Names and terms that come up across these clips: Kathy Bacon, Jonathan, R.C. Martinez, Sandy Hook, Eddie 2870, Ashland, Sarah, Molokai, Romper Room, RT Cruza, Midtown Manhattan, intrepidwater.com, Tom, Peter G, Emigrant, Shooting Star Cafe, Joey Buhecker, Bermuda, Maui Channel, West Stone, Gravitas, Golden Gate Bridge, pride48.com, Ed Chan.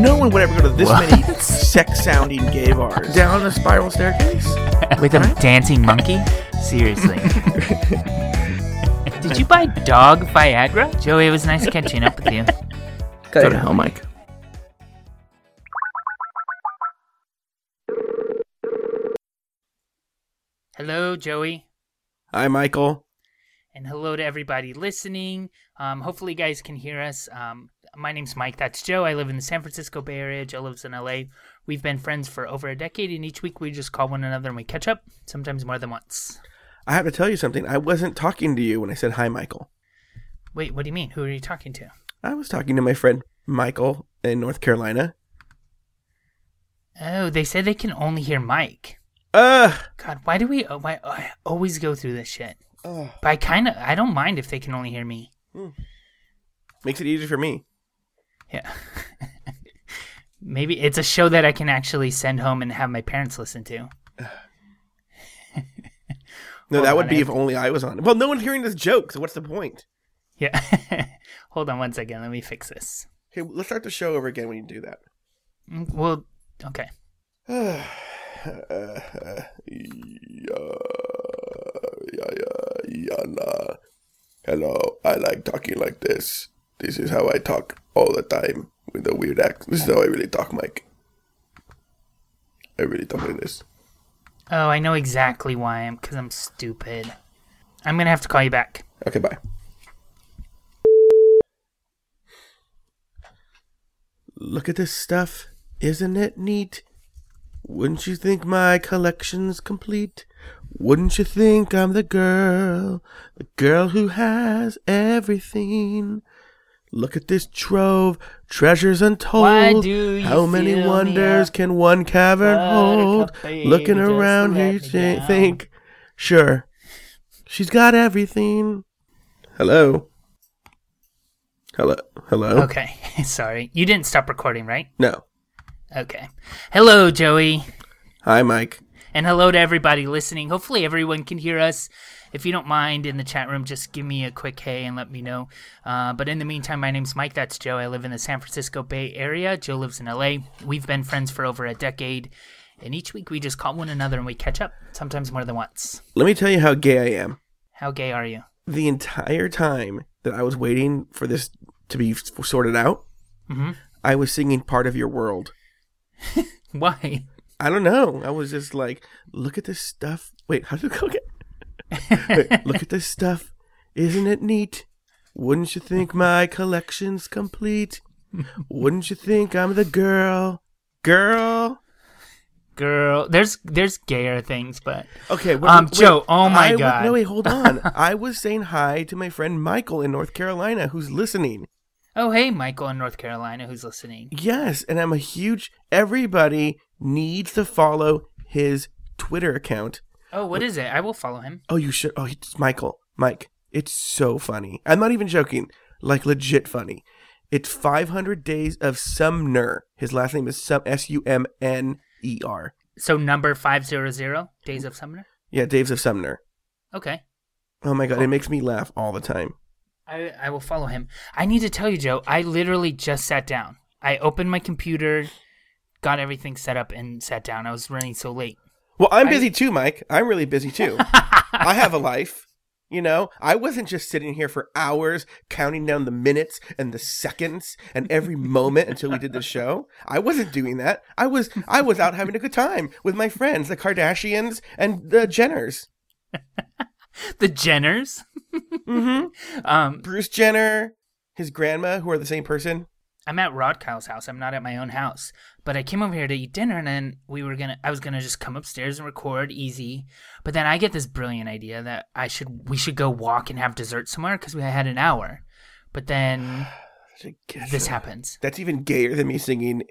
No one would ever go to this many sex-sounding gay bars. Down a spiral staircase? With a dancing monkey? Seriously. Did you buy dog Viagra? Joey, it was nice catching up with you. Go to hell, Mike. Hello, Joey. Hi, Michael. And hello to everybody listening. Hopefully you guys can hear us. My name's Mike. That's Joe. I live in the San Francisco Bay Area. Joe lives in LA. We've been friends for over a decade, and each week we just call one another and we catch up, sometimes more than once. I have to tell you something. I wasn't talking to you when I said hi, Michael. Wait, what do you mean? Who are you talking to? I was talking to my friend Michael in North Carolina. Oh, they said they can only hear Mike. God, why I always go through this shit? But I don't mind if they can only hear me. Makes it easier for me. Yeah. Maybe it's a show that I can actually send home and have my parents listen to. No, that would be if only I was on. Well, no one's hearing this joke, so what's the point? Yeah. Hold on one second. Let me fix this. Okay, let's start the show over again when you do that. Well, okay. Hello, I like talking like this. This is how I talk all the time with a weird accent. This is how I really talk, Mike. I really talk like this. Oh, I know exactly why. Because I'm stupid. I'm going to have to call you back. Okay, bye. Look at this stuff. Isn't it neat? Wouldn't you think my collection's complete? Wouldn't you think I'm the girl who has everything? Look at this trove, treasures untold. How many wonders can one cavern hold? Looking around here, you think, sure, she's got everything. Hello. Okay, sorry. You didn't stop recording, right? No. Okay. Hello, Joey. Hi, Mike. And hello to everybody listening. Hopefully everyone can hear us. If you don't mind, in the chat room, just give me a quick hey and let me know. But in the meantime, my name's Mike. That's Joe. I live in the San Francisco Bay Area. Joe lives in LA. We've been friends for over a decade. And each week we just call one another and we catch up, sometimes more than once. Let me tell you how gay I am. How gay are you? The entire time that I was waiting for this to be sorted out, I was singing Part of Your World. Why? I don't know. I was just like, look at this stuff. Wait, how did it go again? Wait, look at this stuff. Isn't it neat? Wouldn't you think my collection's complete? Wouldn't you think I'm the girl? There's gayer things, but okay. Wait, Joe. Oh my God. No, wait. Hold on. I was saying hi to my friend Michael in North Carolina, who's listening. Oh, hey, Michael in North Carolina, who's listening. Yes, and I'm everybody needs to follow his Twitter account. Oh, what is it? I will follow him. Oh, you should. Oh, it's Mike, it's so funny. I'm not even joking. Like, legit funny. It's 500 Days of Sumner. His last name is S-U-M-N-E-R. So number 500, Days of Sumner? Yeah, Days of Sumner. Okay. Oh, my God. It makes me laugh all the time. I will follow him. I need to tell you, Joe, I literally just sat down. I opened my computer, got everything set up, and sat down. I was running so late. Well, I'm busy too, Mike. I'm really busy too. I have a life, you know? I wasn't just sitting here for hours counting down the minutes and the seconds and every moment until we did the show. I wasn't doing that. I was out having a good time with my friends, the Kardashians and the Jenners. The Jenners? Bruce Jenner, his grandma, who are the same person. I'm at Rod Kyle's house. I'm not at my own house. But I came over here to eat dinner, and then I was gonna just come upstairs and record easy. But then I get this brilliant idea that we should go walk and have dessert somewhere because we had an hour. But then this happens. That's even gayer than me singing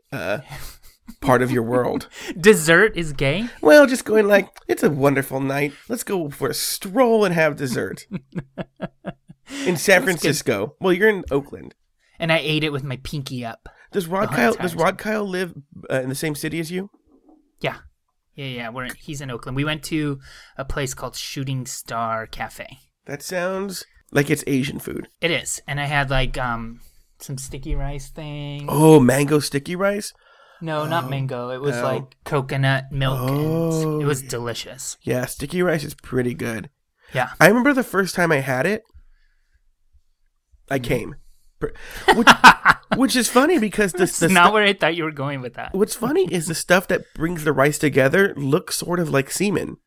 part of your world. Dessert is gay? Well, just going like, it's a wonderful night. Let's go for a stroll and have dessert. In San Francisco. Well, you're in Oakland. And I ate it with my pinky up. Does Rod Kyle live in the same city as you? Yeah. Yeah. He's in Oakland. We went to a place called Shooting Star Cafe. That sounds like it's Asian food. It is. And I had like some sticky rice thing. Oh, mango sticky rice? No, not mango. It was like coconut milk. Oh, and it was delicious. Yeah, sticky rice is pretty good. Yeah. I remember the first time I had it, I came. Which is funny because this is not where I thought you were going with that. What's funny is the stuff that brings the rice together looks sort of like semen.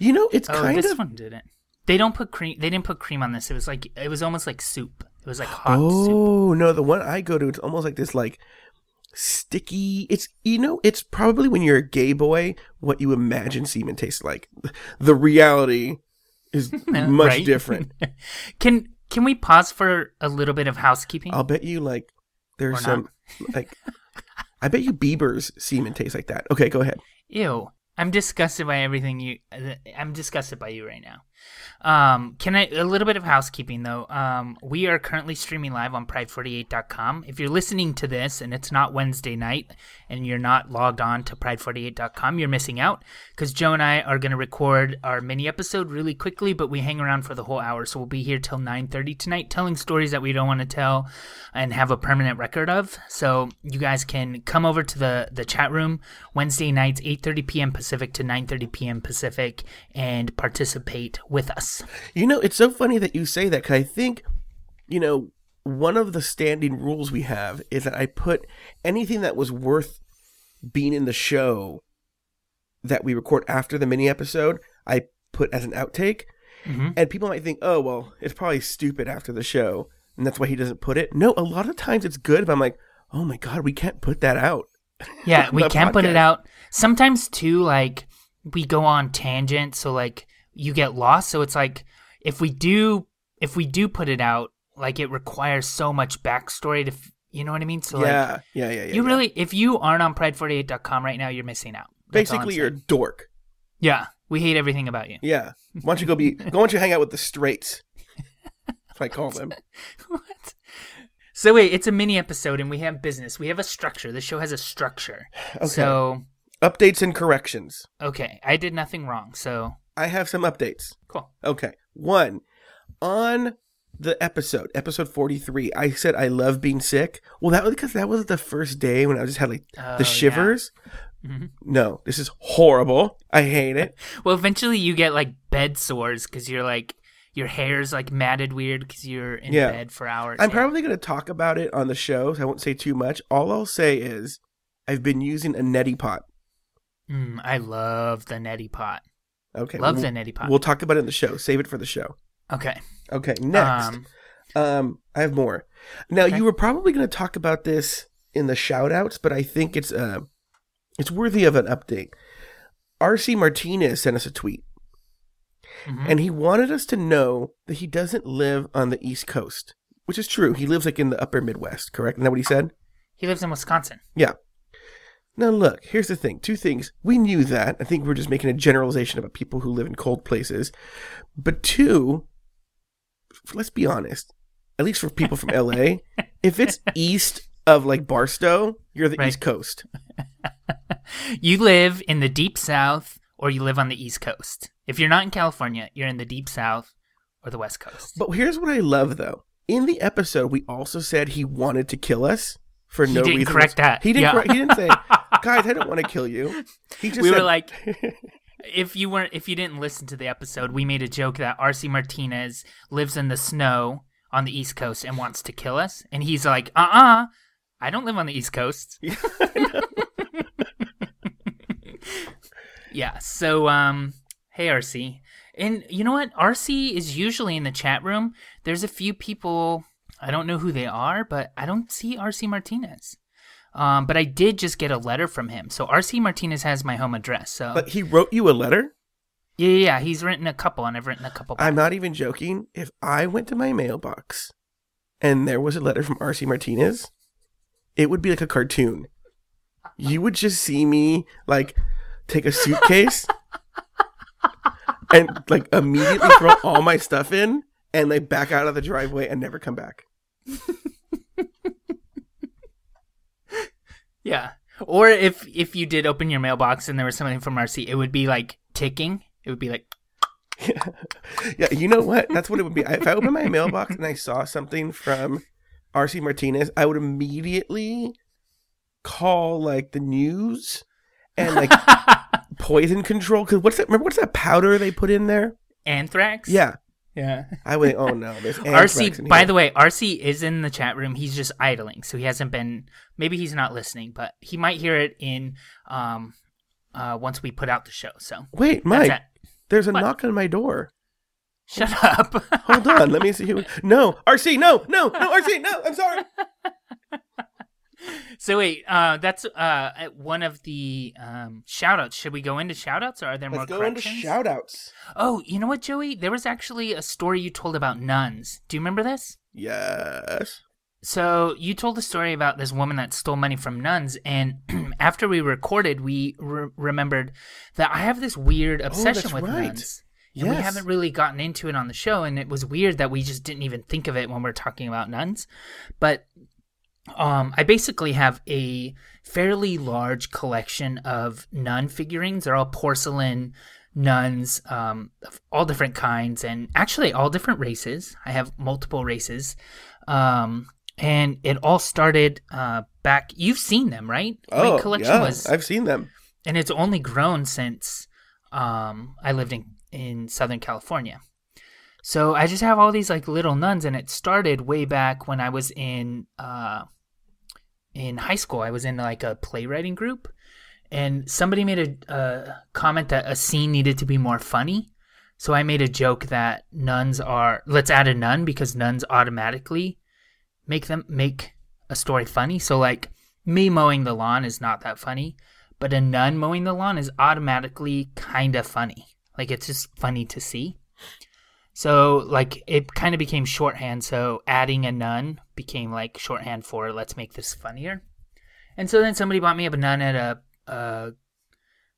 You know, it's kind of. This one didn't. They don't put cream. They didn't put cream on this. It was almost like soup. It was like hot soup. Oh no, the one I go to, it's almost like this like sticky. It's it's probably when you're a gay boy what you imagine semen tastes like. The reality is much different. Can we pause for a little bit of housekeeping? I'll bet you like there's some like I bet you Bieber's semen tastes like that. Okay, go ahead. Ew, I'm disgusted by everything you. I'm disgusted by you right now. A little bit of housekeeping though? We are currently streaming live on pride48.com. If you're listening to this and it's not Wednesday night and you're not logged on to pride48.com, you're missing out because Joe and I are going to record our mini episode really quickly, but we hang around for the whole hour. So we'll be here till 9:30 tonight telling stories that we don't want to tell and have a permanent record of. So you guys can come over to the chat room Wednesday nights, 8:30 p.m. Pacific to 9:30 p.m. Pacific and participate with us. You know, it's so funny that you say that because I think, one of the standing rules we have is that I put anything that was worth being in the show that we record after the mini episode, I put as an outtake. Mm-hmm. And people might think, oh, well, it's probably stupid after the show. And that's why he doesn't put it. No, a lot of times it's good, but I'm like, oh my God, we can't put that out. Yeah, we can't put it out. Sometimes too, like we go on tangent. So like, you get lost, so it's like if we do put it out, like it requires so much backstory to, you know what I mean? So yeah, like, yeah. You really, if you aren't on pride48.com right now, you're missing out. That's basically, you're a dork. Yeah, we hate everything about you. Yeah, why don't you go hang out with the straights? If I call them. What? So wait, it's a mini episode, and we have business. We have a structure. The show has a structure. Okay. So updates and corrections. Okay, I did nothing wrong, so. I have some updates. Cool. Okay. One, on the episode 43, I said I love being sick. Well, that was because that was the first day when I just had like the shivers. Yeah. Mm-hmm. No, this is horrible. I hate it. Well, eventually you get like bed sores because you're like, your hair's like matted weird because you're in bed for hours. I'm probably going to talk about it on the show, so I won't say too much. All I'll say is I've been using a neti pot. I love the neti pot. Okay. Love the neti pot. We'll talk about it in the show. Save it for the show. Okay. Okay. Next. I have more. Now, okay. You were probably going to talk about this in the shout outs, but I think it's worthy of an update. R.C. Martinez sent us a tweet. Mm-hmm. And he wanted us to know that he doesn't live on the East Coast, which is true. He lives like in the upper Midwest, correct? Isn't that what he said? He lives in Wisconsin. Yeah. Now, look, here's the thing. Two things. We knew that. I think we're just making a generalization about people who live in cold places. But two, let's be honest, at least for people from LA, if it's east of like Barstow, you're the East Coast. You live in the Deep South or you live on the East Coast. If you're not in California, you're in the Deep South or the West Coast. But here's what I love, though. In the episode, we also said he wanted to kill us. For no reason. He didn't correct that. He didn't say, guys, I don't want to kill you. He just were like, if you didn't listen to the episode, we made a joke that R.C. Martinez lives in the snow on the East Coast and wants to kill us. And he's like, I don't live on the East Coast. Yeah, yeah. So, hey, R.C. And you know what? R.C. is usually in the chat room. There's a few people. I don't know who they are, but I don't see R.C. Martinez. But I did just get a letter from him. So R.C. Martinez has my home address. So, but he wrote you a letter? Yeah. He's written a couple, and I've written a couple. I'm not even joking. If I went to my mailbox and there was a letter from R.C. Martinez, it would be like a cartoon. you would just see me like take a suitcase and like immediately throw all my stuff in and like back out of the driveway and never come back. Yeah. Or if you did open your mailbox and there was something from RC, it would be like ticking. It would be like. Yeah. Yeah, you know what? That's what it would be. If I opened my mailbox and I saw something from R.C. Martinez, I would immediately call like the news and like poison control. Because what's that? Remember what's that powder they put in there? Anthrax? Yeah. Yeah. I would. Oh no, there's anthrax in here. By the way, RC is in the chat room. He's just idling, so he hasn't been. Maybe he's not listening, but he might hear it in once we put out the show. So wait, Mike, there's a knock on my door. Shut up. Hold on, let me see who. No, RC, no, RC, no. I'm sorry. So wait, that's one of the shout-outs. Should we go into shout-outs, or are there more corrections? Let's go into shout-outs. Oh, you know what, Joey? There was actually a story you told about nuns. Do you remember this? Yes. So you told a story about this woman that stole money from nuns, and after we recorded, we remembered that I have this weird obsession with nuns. And yes. We haven't really gotten into it on the show, and it was weird that we just didn't even think of it when we're talking about nuns. But... I basically have a fairly large collection of nun figurines. They're all porcelain nuns, of all different kinds, and actually all different races. I have multiple races. And it all started back... You've seen them, right? Oh, my collection was, I've seen them. And it's only grown since I lived in Southern California. So I just have all these like little nuns, and it started way back when I was in high school. I was in like a playwriting group, and somebody made a comment that a scene needed to be more funny. So I made a joke that nuns are, let's add a nun because nuns automatically make a story funny. So like me mowing the lawn is not that funny, but a nun mowing the lawn is automatically kind of funny. Like it's just funny to see. So, like, it kind of became shorthand, so adding a nun became, like, shorthand for let's make this funnier. And so then somebody bought me up a nun at a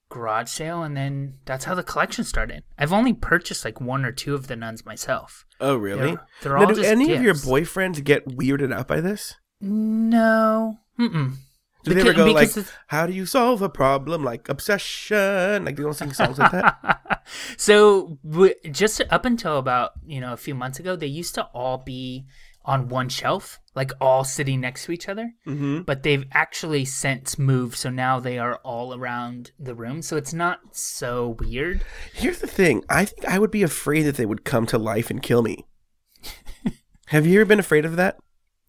garage sale, and then that's how the collection started. I've only purchased, like, one or two of the nuns myself. Oh, really? They're all just gifts. Do any of your boyfriends get weirded out by this? No. Mm-mm. Do they ever go, like, how do you solve a problem? Like, obsession. Like, they don't sing songs like that? So, just up until about, a few months ago, they used to all be on one shelf, like, all sitting next to each other. Mm-hmm. But they've actually since moved, so now they are all around the room. So, it's not so weird. Here's the thing. I think I would be afraid that they would come to life and kill me. Have you ever been afraid of that?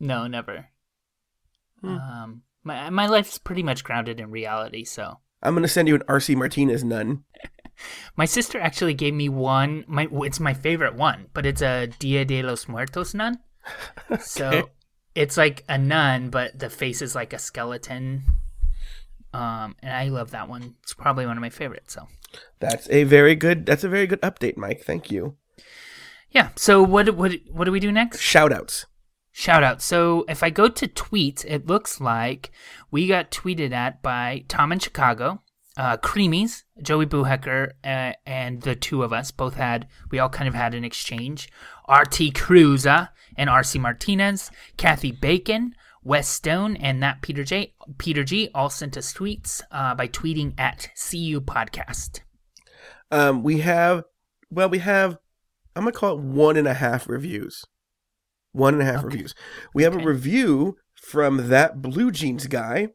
No, never. My life's pretty much grounded in reality, so. I'm going to send you an R.C. Martinez nun. My sister actually gave me one. It's my favorite one, but it's a Dia de los Muertos nun. Okay. So it's like a nun, but the face is like a skeleton. And I love that one. It's probably one of my favorites, so. That's a very good update, Mike. Thank you. Yeah. So what do we do next? Shoutouts. Shout out. So if I go to tweets, it looks like we got tweeted at by Tom in Chicago, Creamies, Joey Buhecker, and the two of us both we all kind of had an exchange. RT Cruza and R.C. Martinez, Kathy Bacon, West Stone, and that Peter G all sent us tweets by tweeting at CU Podcast. We have, I'm going to call it 1.5 reviews. 1.5 reviews. We have a review from that Blue Jeans guy.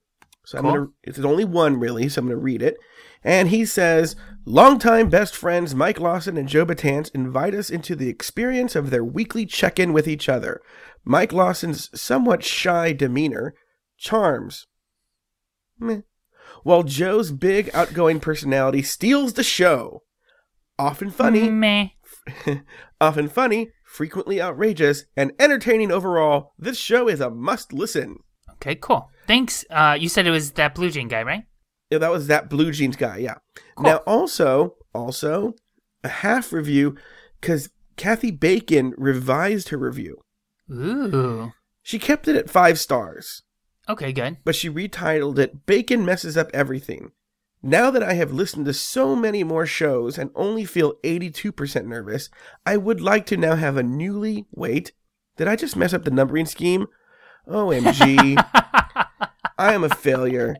So cool. It's only one really, so I'm going to read it. And he says, longtime best friends Mike Lawson and Joe Batanz invite us into the experience of their weekly check-in with each other. Mike Lawson's somewhat shy demeanor charms. Meh. While Joe's big outgoing personality steals the show. Often funny. Meh. Often funny, frequently outrageous, and entertaining overall, this show is a must listen. Okay, cool. Thanks. You said it was that Blue Jean guy, right? Yeah, that was that Blue Jeans guy, yeah. Cool. Now, also, a half review, because Kathy Bacon revised her review. Ooh. She kept it at 5 stars. Okay, good. But she retitled it, Bacon Messes Up Everything. Now that I have listened to so many more shows and only feel 82% nervous, I would like to now have a newly... Wait, did I just mess up the numbering scheme? OMG. I am a failure.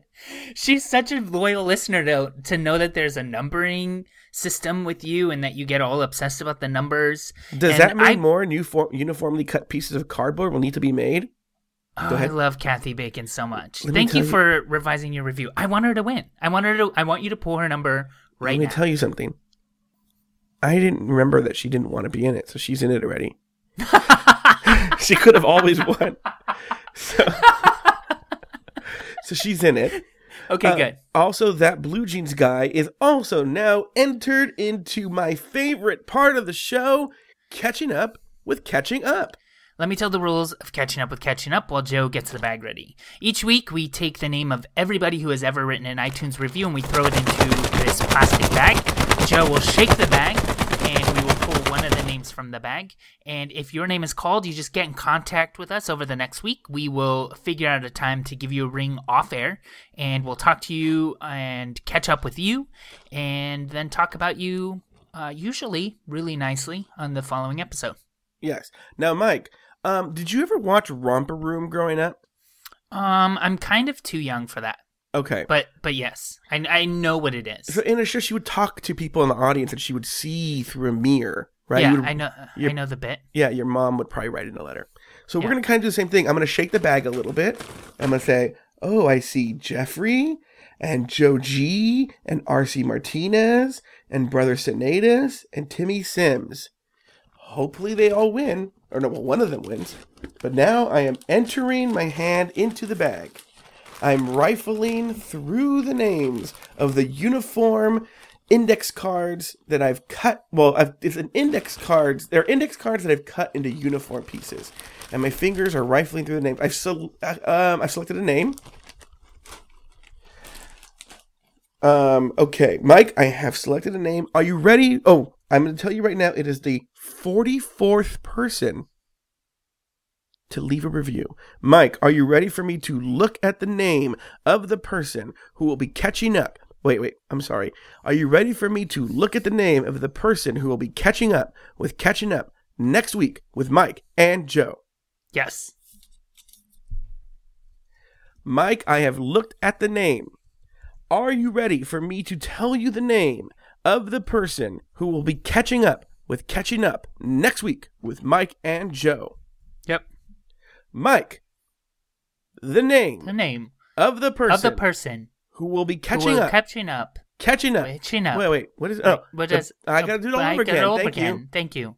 She's such a loyal listener to know that there's a numbering system with you and that you get all obsessed about the numbers. Does that mean more uniformly cut pieces of cardboard will need to be made? Oh, I love Kathy Bacon so much. Thank you for revising your review. I want her to win. I want you to pull her number right now. Let me tell you something. I didn't remember that she didn't want to be in it, so she's in it already. She could have always won. So she's in it. Okay, good. Also, that blue jeans guy is also now entered into my favorite part of the show, catching up with catching up. Let me tell the rules of catching up with catching up while Joe gets the bag ready. Each week, we take the name of everybody who has ever written an iTunes review and we throw it into this plastic bag. Joe will shake the bag and we will pull one of the names from the bag. And if your name is called, you just get in contact with us over the next week. We will figure out a time to give you a ring off air and we'll talk to you and catch up with you and then talk about you usually really nicely on the following episode. Yes. Now, Mike... did you ever watch Romper Room growing up? I'm kind of too young for that. Okay. But yes, I know what it is. So in a show, she would talk to people in the audience and she would see through a mirror, right? Yeah, I know the bit. Yeah, your mom would probably write in a letter. So we're going to kind of do the same thing. I'm going to shake the bag a little bit. I'm going to say, oh, I see Jeffrey and Joe G and R.C. Martinez and Brother Sinatus and Timmy Sims. Hopefully they all win. Or no, well, one of them wins. But now I am entering my hand into the bag. I'm rifling through the names of the uniform index cards that I've cut. Well, it's an index cards. They're index cards that I've cut into uniform pieces. And my fingers are rifling through the names. I've selected a name. Okay, Mike, I have selected a name. Are you ready? Oh, I'm going to tell you right now, it is the 44th person to leave a review. Mike, are you ready for me to look at the name of the person who will be catching up? Wait, I'm sorry. Are you ready for me to look at the name of the person who will be catching up with Catching Up next week with Mike and Joe? Yes. Mike, I have looked at the name. Are you ready for me to tell you the name of the person who will be catching up with Catching Up next week with Mike and Joe? Yep. Mike, the name of the person who will be catching up. Wait, what is it? Oh, I got to do it all over again. Thank you.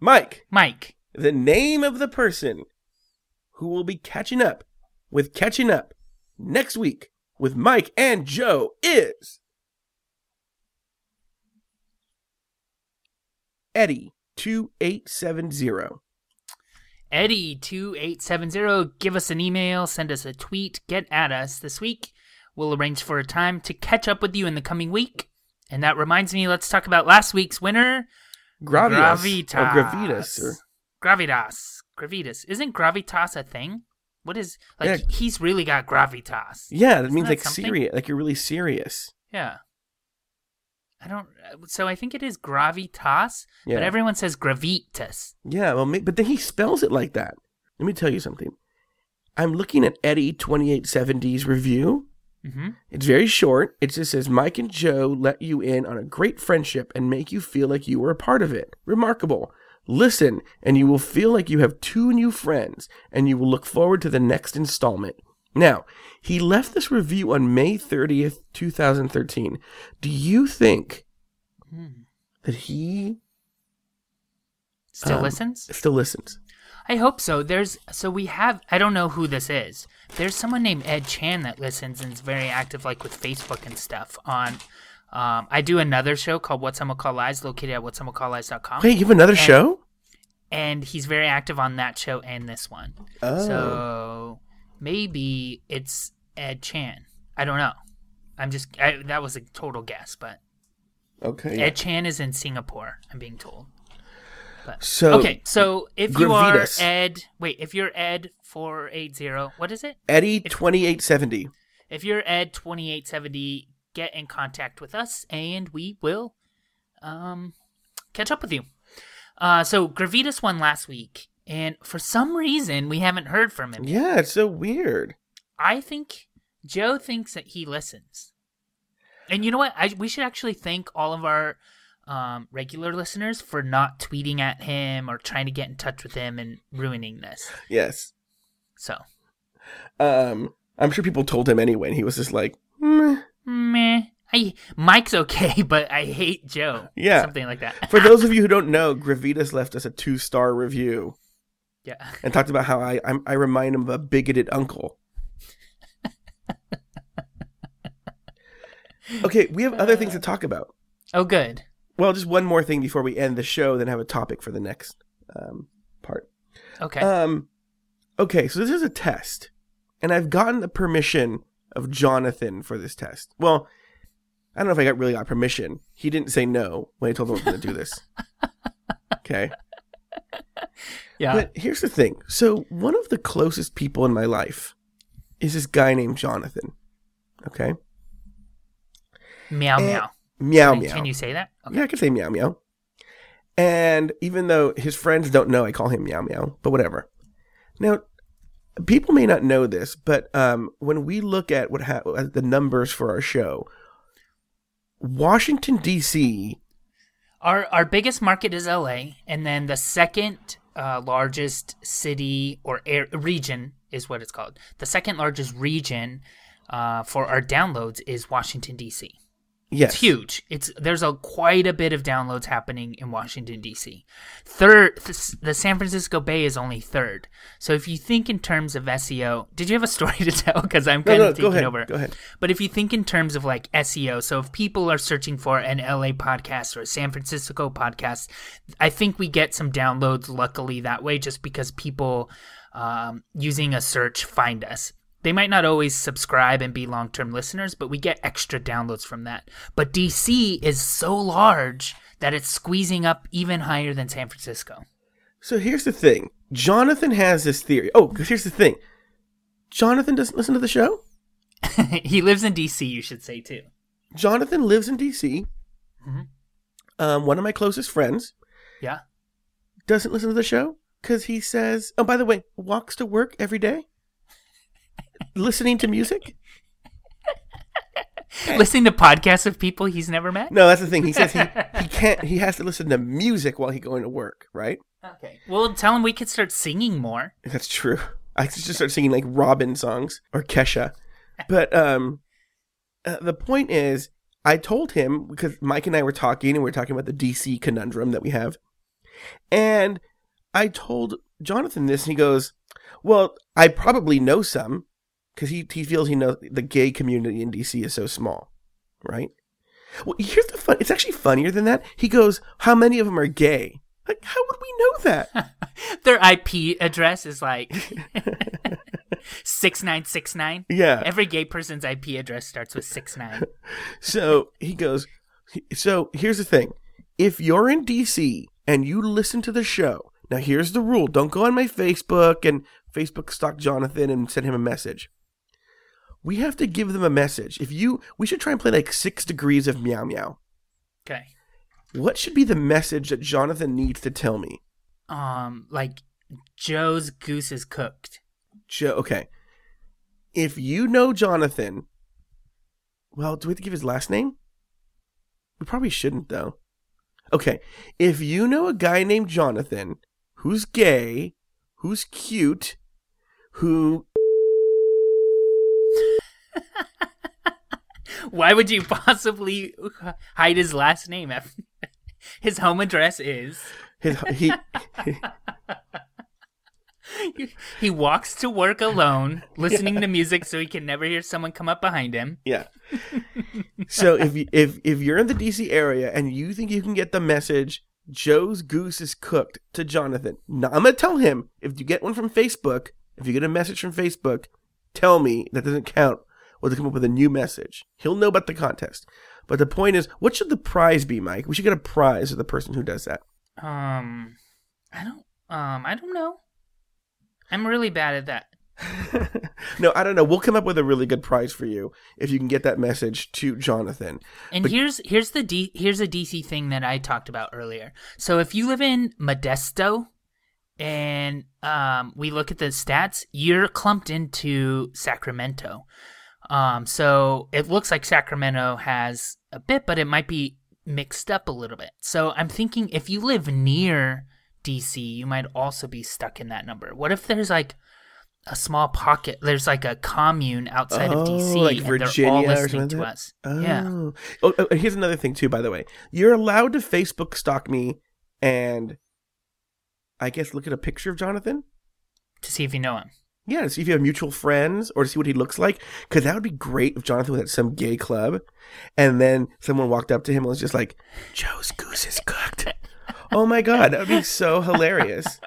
Mike, the name of the person who will be catching up with Catching Up next week with Mike and Joe is... Eddie 2870. Eddie 2870, give us an email, send us a tweet, get at us this week. We'll arrange for a time to catch up with you in the coming week. And that reminds me, let's talk about last week's winner, Gravitas. Isn't gravitas a thing? What is he's really got gravitas. Yeah, that means serious, like you're really serious. Yeah. I think it is gravitas, but everyone says gravitas. Yeah, well, but then he spells it like that. Let me tell you something. I'm looking at Eddie 2870's review. Mm-hmm. It's very short. It just says, Mike and Joe let you in on a great friendship and make you feel like you were a part of it. Remarkable. Listen, and you will feel like you have two new friends, and you will look forward to the next installment. Now, he left this review on May 30th, 2013. Do you think that he still listens? Still listens. I hope so. I don't know who this is. There's someone named Ed Chan that listens and is very active, like with Facebook and stuff. I do another show called What Some Will Call Lies, located at whatsomewillcalllies.com. Wait, you have another show? And he's very active on that show and this one. Oh. So... maybe it's Ed Chan. I don't know. That was a total guess, but... okay. Ed Chan is in Singapore, I'm being told. But, so okay, so if Gravitas. You are Ed, wait, if you're Ed 480, what is it? Eddie 2870. If you're Ed 2870, get in contact with us, and we will catch up with you. So Gravitas won last week, and for some reason we haven't heard from him. Yeah, it's so weird. I think Joe thinks that he listens. And you know what? We should actually thank all of our regular listeners for not tweeting at him or trying to get in touch with him and ruining this. Yes. So. I'm sure people told him anyway, and he was just like, meh. Meh. Mike's okay, but I hate Joe. Yeah. Something like that. For those of you who don't know, Gravitas left us a 2-star review. Yeah. And talked about how I remind him of a bigoted uncle. Okay, we have other things to talk about. Oh, good. Well, just one more thing before we end the show, then have a topic for the next part. Okay. Okay, so this is a test, and I've gotten the permission of Jonathan for this test. Well, I don't know if I really got permission. He didn't say no when I told him I was going to do this. Okay. Yeah. But here's the thing. So one of the closest people in my life is this guy named Jonathan. Okay. Meow, and, meow. Meow, meow. Can you say that? Okay. Yeah, I can say meow, meow. And even though his friends don't know, I call him meow, meow, but whatever. Now, people may not know this, but when we look at the numbers for our show, Washington, D.C. Our biggest market is L.A., and then the second largest city or region is what it's called. The second largest region for our downloads is Washington, D.C. Yes. It's huge. There's quite a bit of downloads happening in Washington, D.C. Third, the San Francisco Bay is only third. So if you think in terms of SEO, did you have a story to tell? Because I'm kind of thinking over. Go ahead. But if you think in terms of like SEO, so if people are searching for an LA podcast or a San Francisco podcast, I think we get some downloads luckily that way just because people using a search find us. They might not always subscribe and be long-term listeners, but we get extra downloads from that. But DC is so large that it's squeezing up even higher than San Francisco. So here's the thing. Jonathan has this theory. Oh, because here's the thing. Jonathan doesn't listen to the show? He lives in DC, you should say, too. Jonathan lives in DC. Mm-hmm. One of my closest friends. Yeah. Doesn't listen to the show because he says, oh, by the way, walks to work every day. Listening to music? Listening to podcasts of people he's never met? No, that's the thing. He says he can't. He has to listen to music while he's going to work, right? Okay. Well, tell him we could start singing more. That's true. I could just start singing like Robin songs or Kesha. But the point is, I told him, because Mike and I were talking, and we were talking about the DC conundrum that we have. And I told Jonathan this, and he goes, well, I probably know some, because he feels he knows the gay community in DC is so small, right? Well, here's the fun. It's actually funnier than that. He goes, how many of them are gay? Like, how would we know that? Their IP address is like 6969. Yeah. Every gay person's IP address starts with 69. So he goes, so here's the thing. If you're in DC and you listen to the show, now, here's the rule. Don't go on my Facebook and Facebook stalk Jonathan and send him a message. We have to give them a message. We should try and play like 6 degrees of meow meow. Okay. What should be the message that Jonathan needs to tell me? Like Joe's goose is cooked. Joe. Okay. If you know Jonathan, well, do we have to give his last name? We probably shouldn't though. Okay. If you know a guy named Jonathan who's gay, who's cute, who... Why would you possibly hide his last name? His home address is... He walks to work alone, listening to music so he can never hear someone come up behind him. Yeah. So if you're in the DC area and you think you can get the message, Joe's goose is cooked, to Jonathan. Now, I'm going to tell him, if you get one from Facebook, if you get a message from Facebook, tell me that doesn't count. We'll have to come up with a new message. He'll know about the contest. But the point is, what should the prize be, Mike? We should get a prize for the person who does that. I don't know. I'm really bad at that. No, I don't know. We'll come up with a really good prize for you if you can get that message to Jonathan. And but here's a DC thing that I talked about earlier. So if you live in Modesto and we look at the stats, you're clumped into Sacramento. So it looks like Sacramento has a bit, but it might be mixed up a little bit. So I'm thinking if you live near DC, you might also be stuck in that number. What if there's like a small pocket, there's like a commune outside of DC, like Virginia, and they're all listening to us. Oh. Yeah. Oh, and here's another thing too, by the way. You're allowed to Facebook stalk me and I guess look at a picture of Jonathan. To see if you know him. Yeah, to see if you have mutual friends or to see what he looks like. Because that would be great if Jonathan was at some gay club and then someone walked up to him and was just like, Joe's goose is cooked. Oh my God, that would be so hilarious.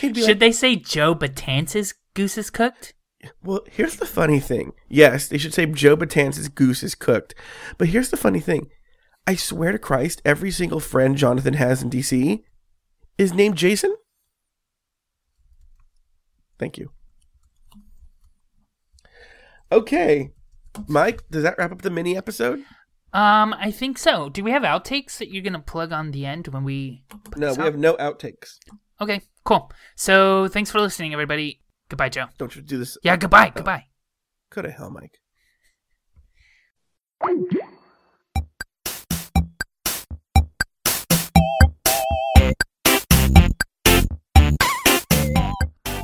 He'd be should they say Joe Batance's goose is cooked? Well, here's the funny thing. Yes, they should say Joe Batance's goose is cooked. But here's the funny thing. I swear to Christ, every single friend Jonathan has in DC is named Jason. Thank you. Okay. Mike, does that wrap up the mini episode? I think so. Do we have outtakes that you're going to plug on the end when we put this out? No, we have no outtakes. Okay, cool. So thanks for listening, everybody. Goodbye, Joe. Don't you do this. Yeah, goodbye. Goodbye. Go to hell, Mike.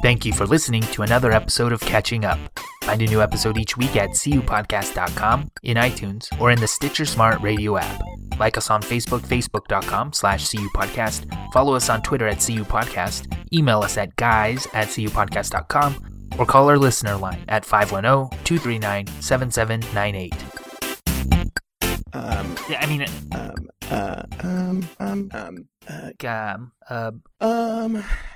Thank you for listening to another episode of Catching Up. Find a new episode each week at cupodcast.com, in iTunes, or in the Stitcher Smart Radio app. Like us on Facebook, facebook.com/cupodcast. Follow us on Twitter at cupodcast. Email us at guys@cupodcast.com or call our listener line at 510-239-7798.